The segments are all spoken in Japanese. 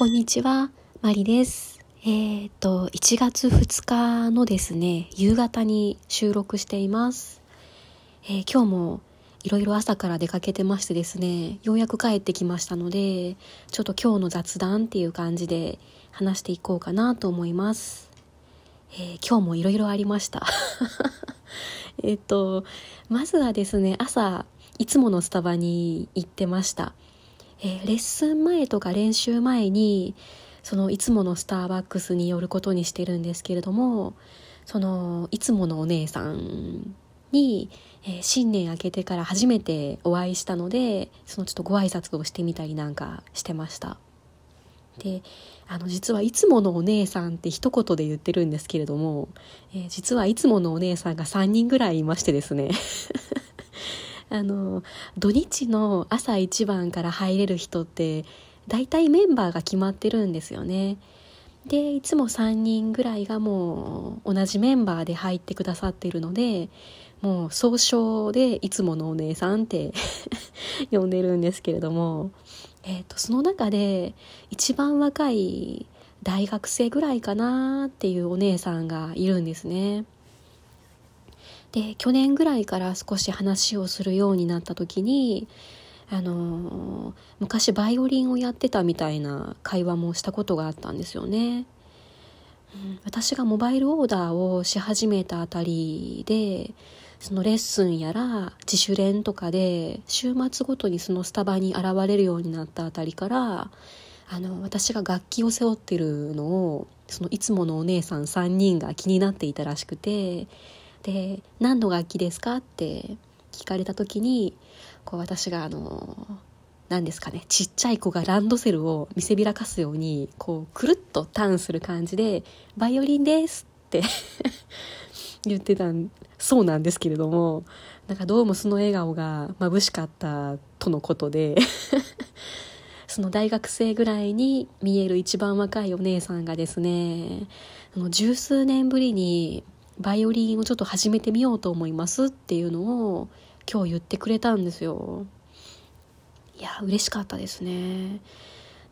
こんにちは、マリです。1月2日のですね、夕方に収録しています。今日もいろいろ朝から出かけてましてですね、ようやく帰ってきましたので、ちょっと今日の雑談っていう感じで話していこうかなと思います。今日もいろいろありました。まずはですね、朝いつものスタバに行ってました。レッスン前とか練習前にそのいつものスターバックスに寄ることにしてるんですけれども、そのいつものお姉さんに、新年明けてから初めてお会いしたので、そのちょっとご挨拶をしてみたりなんかしてました。で、実はいつものお姉さんって一言で言ってるんですけれども、実はいつものお姉さんが3人ぐらいいましてですね土日の朝一番から入れる人って大体メンバーが決まってるんですよね。で、いつも3人ぐらいがもう同じメンバーで入ってくださっているので、もう総称でいつものお姉さんって呼んでるんですけれども、その中で一番若い大学生ぐらいかなっていうお姉さんがいるんですね。で、去年ぐらいから少し話をするようになった時に、昔バイオリンをやってたみたいな会話もしたことがあったんですよね。私がモバイルオーダーをし始めたあたりで、そのレッスンやら自主練とかで週末ごとにそのスタバに現れるようになったあたりから、私が楽器を背負ってるのをそのいつものお姉さん3人が気になっていたらしくて、で、何の楽器ですかって聞かれた時に、こう私が何ですかね、ちっちゃい子がランドセルを見せびらかすようにこうくるっとターンする感じでバイオリンですって言ってたそうなんですけれども、なんかどうもその笑顔が眩しかったとのことでその大学生ぐらいに見える一番若いお姉さんがですね、十数年ぶりにバイオリンをちょっと始めてみようと思いますっていうのを今日言ってくれたんですよ。いや、嬉しかったですね。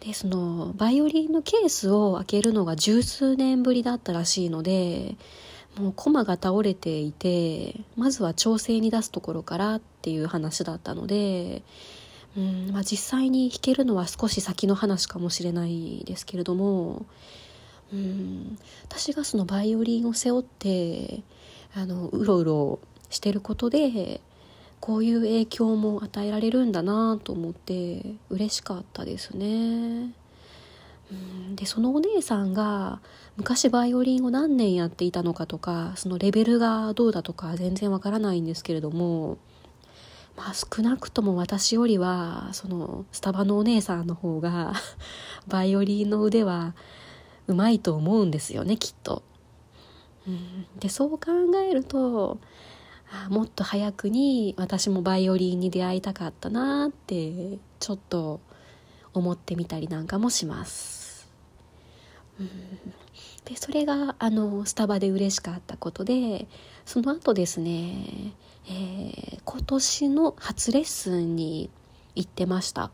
で、そのバイオリンのケースを開けるのが十数年ぶりだったらしいので、もうコマが倒れていて、まずは調整に出すところからっていう話だったので、実際に弾けるのは少し先の話かもしれないですけれども、私がそのバイオリンを背負ってうろうろしてることでこういう影響も与えられるんだなと思って嬉しかったですね。で、そのお姉さんが昔バイオリンを何年やっていたのかとか、そのレベルがどうだとか全然わからないんですけれども、少なくとも私よりはそのスタバのお姉さんの方がバイオリンの腕はうまいと思うんですよね、きっと。で、そう考えると、もっと早くに私もバイオリンに出会いたかったなってちょっと思ってみたりなんかもします。で、それがスタバで嬉しかったことで、その後ですね、今年の初レッスンに行ってました。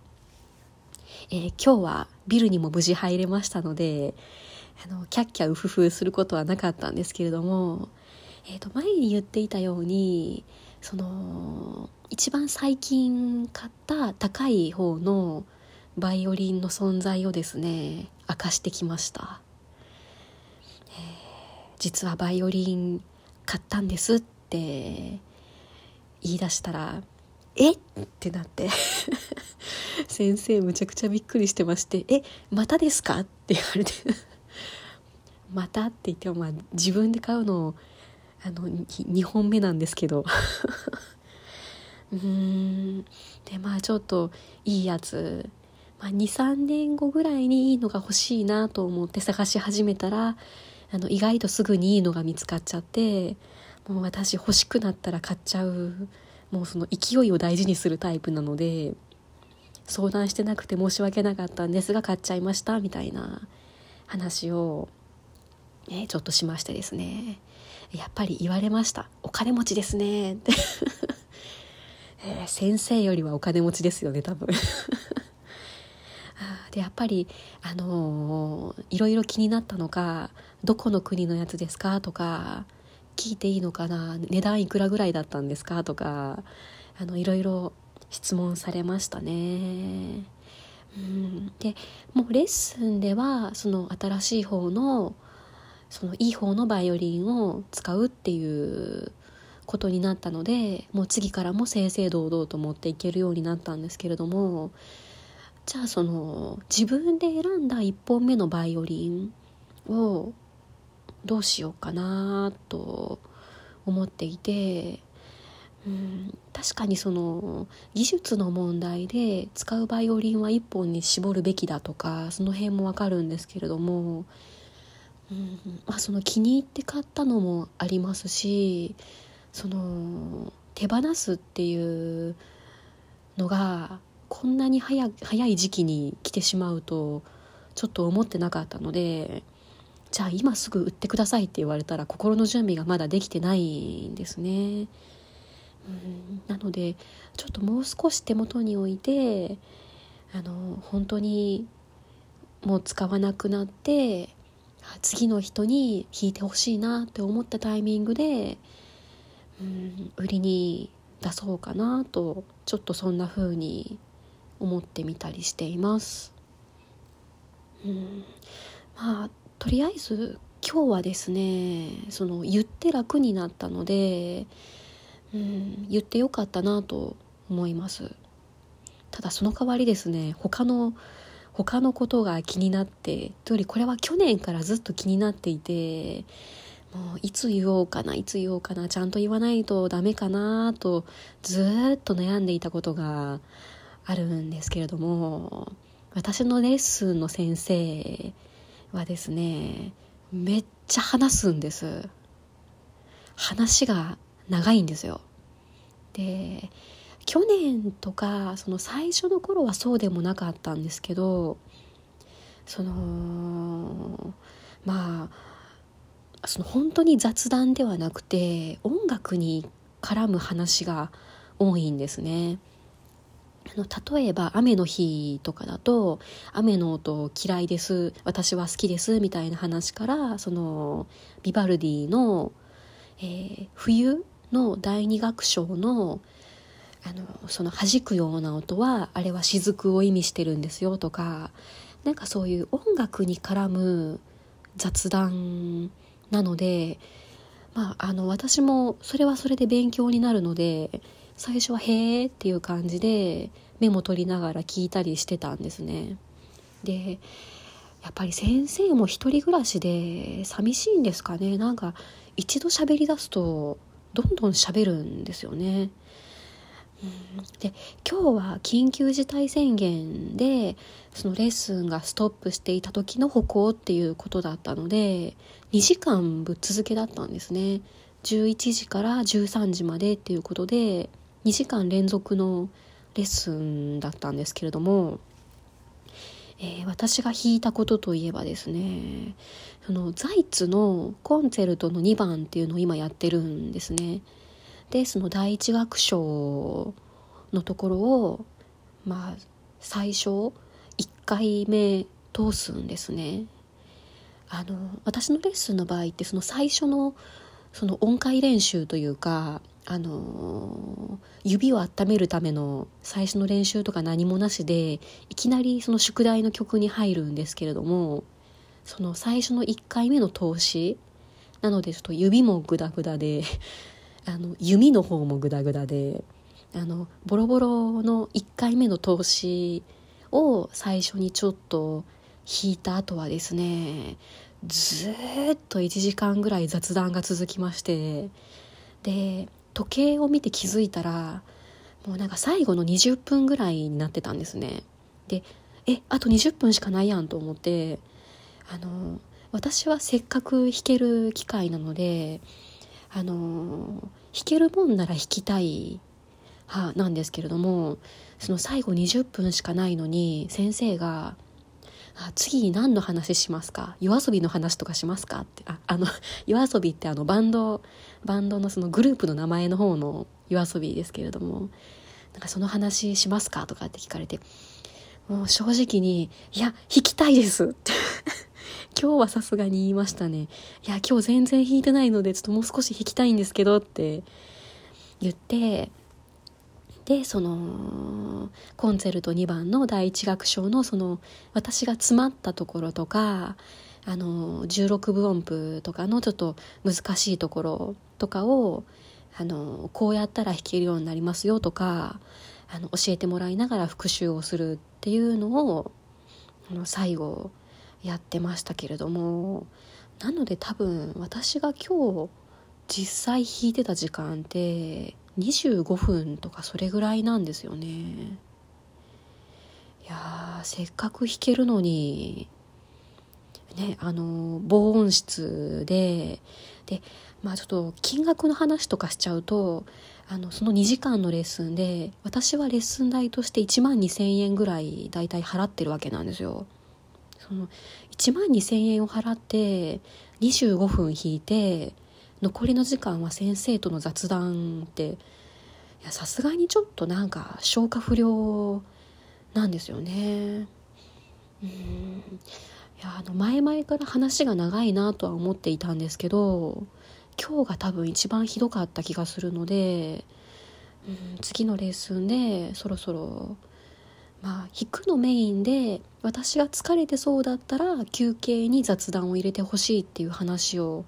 今日はビルにも無事入れましたので、キャッキャウフフすることはなかったんですけれども、前に言っていたように、その一番最近買った高い方のバイオリンの存在をですね、明かしてきました。実はバイオリン買ったんですって言い出したら、ってなって先生むちゃくちゃびっくりしてまして、またですかって言われてまたって言っても、自分で買うの2本目なんですけどで、ちょっといいやつ、2,3 年後ぐらいにいいのが欲しいなと思って探し始めたら、意外とすぐにいいのが見つかっちゃって、もう私欲しくなったら買っちゃう、もうその勢いを大事にするタイプなので、相談してなくて申し訳なかったんですが買っちゃいましたみたいな話を、ちょっとしましてですね、やっぱり言われました。お金持ちですねって先生よりはお金持ちですよね、多分でやっぱり、いろいろ気になったのか、どこの国のやつですかとか、聞いていいのかな、値段いくらぐらいだったんですかとか、いろいろ質問されましたね。でもうレッスンではその新しい方のそのいい方のバイオリンを使うっていうことになったので、もう次からも正々堂々と持っていけるようになったんですけれども、じゃあその自分で選んだ1本目のバイオリンをどうしようかなと思っていて、確かにその技術の問題で使うバイオリンは1本に絞るべきだとか、その辺もわかるんですけれども、その気に入って買ったのもありますし、その手放すっていうのがこんなに早い時期に来てしまうとちょっと思ってなかったので、じゃあ今すぐ売ってくださいって言われたら心の準備がまだできてないんですね。なのでちょっともう少し手元に置いて、本当にもう使わなくなって次の人に弾いてほしいなって思ったタイミングで、売りに出そうかなと、ちょっとそんな風に思ってみたりしています。とりあえず今日はですね、その言って楽になったので、言ってよかったなと思います。ただその代わりですね、他のことが気になって、とよりこれは去年からずっと気になっていて、もういつ言おうかな、ちゃんと言わないとダメかなとずっと悩んでいたことがあるんですけれども、私のレッスンの先生はですね、めっちゃ話すんです。話が長いんですよ。で去年とかその最初の頃はそうでもなかったんですけど、その本当に雑談ではなくて音楽に絡む話が多いんですね。例えば雨の日とかだと、雨の音嫌いです、私は好きですみたいな話から、そのビバルディの、冬の第二楽章のその弾くような音はあれは雫を意味してるんですよとか、なんかそういう音楽に絡む雑談なので、私もそれはそれで勉強になるので、最初はへーっていう感じでメモ取りながら聞いたりしてたんですね。でやっぱり先生も一人暮らしで寂しいんですかね。なんか一度喋り出すとどんどん喋るんですよね。で今日は緊急事態宣言でそのレッスンがストップしていた時の歩行っていうことだったので、2時間ぶっ続けだったんですね。11時から13時までっていうことで2時間連続のレッスンだったんですけれども、私が弾いたことといえばですね、そのザイツのコンツェルトの2番っていうのを今やってるんですね。でその第一楽章のところを、最初1回目通すんですね。私のレッスンの場合って、その最初のその音階練習というか、指を温めるための最初の練習とか何もなしで、いきなりその宿題の曲に入るんですけれども、その最初の1回目の通しなので、ちょっと指もグダグダで弓の方もグダグダで、ボロボロの1回目の通しを最初にちょっと弾いた後はですね、ずっと1時間ぐらい雑談が続きまして、で時計を見て気づいたらもうなんか最後の20分ぐらいになってたんですね。であと20分しかないやんと思って、私はせっかく弾ける機会なので、弾けるもんなら弾きたい派なんですけれども、その最後20分しかないのに先生が、次何の話しますか、夜遊びの話とかしますかって、夜遊びってバンドのそのグループの名前の方の夜遊びですけれども、なんかその話しますかとかって聞かれて、もう正直に、いや、弾きたいですって今日はさすがに言いましたね。いや、今日全然弾いてないので、ちょっともう少し弾きたいんですけどって言って、で、その、コンツェルト2番の第1楽章の、その、私が詰まったところとか、16分音符とかのちょっと難しいところとかを、こうやったら弾けるようになりますよとか、教えてもらいながら復習をするっていうのを、最後、やってましたけれども、なので多分私が今日実際弾いてた時間って25分とかそれぐらいなんですよね。いやー、せっかく弾けるのにね、防音室で、まあちょっと金額の話とかしちゃうと、その2時間のレッスンで私はレッスン代として12,000円ぐらいだいたい払ってるわけなんですよ。その12,000円を払って25分弾いて、残りの時間は先生との雑談って、さすがにちょっとなんか消化不良なんですよね。いや、前々から話が長いなとは思っていたんですけど、今日が多分一番ひどかった気がするので、次のレッスンでそろそろ、まあ、弾くのメインで私が疲れてそうだったら休憩に雑談を入れてほしいっていう話を、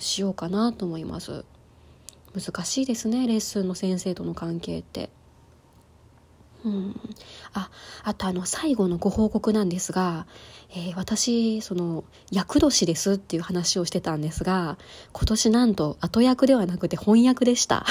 しようかなと思います。難しいですね、レッスンの先生との関係って。あと最後のご報告なんですが、私その厄年ですっていう話をしてたんですが、今年なんと後役ではなくて本役でした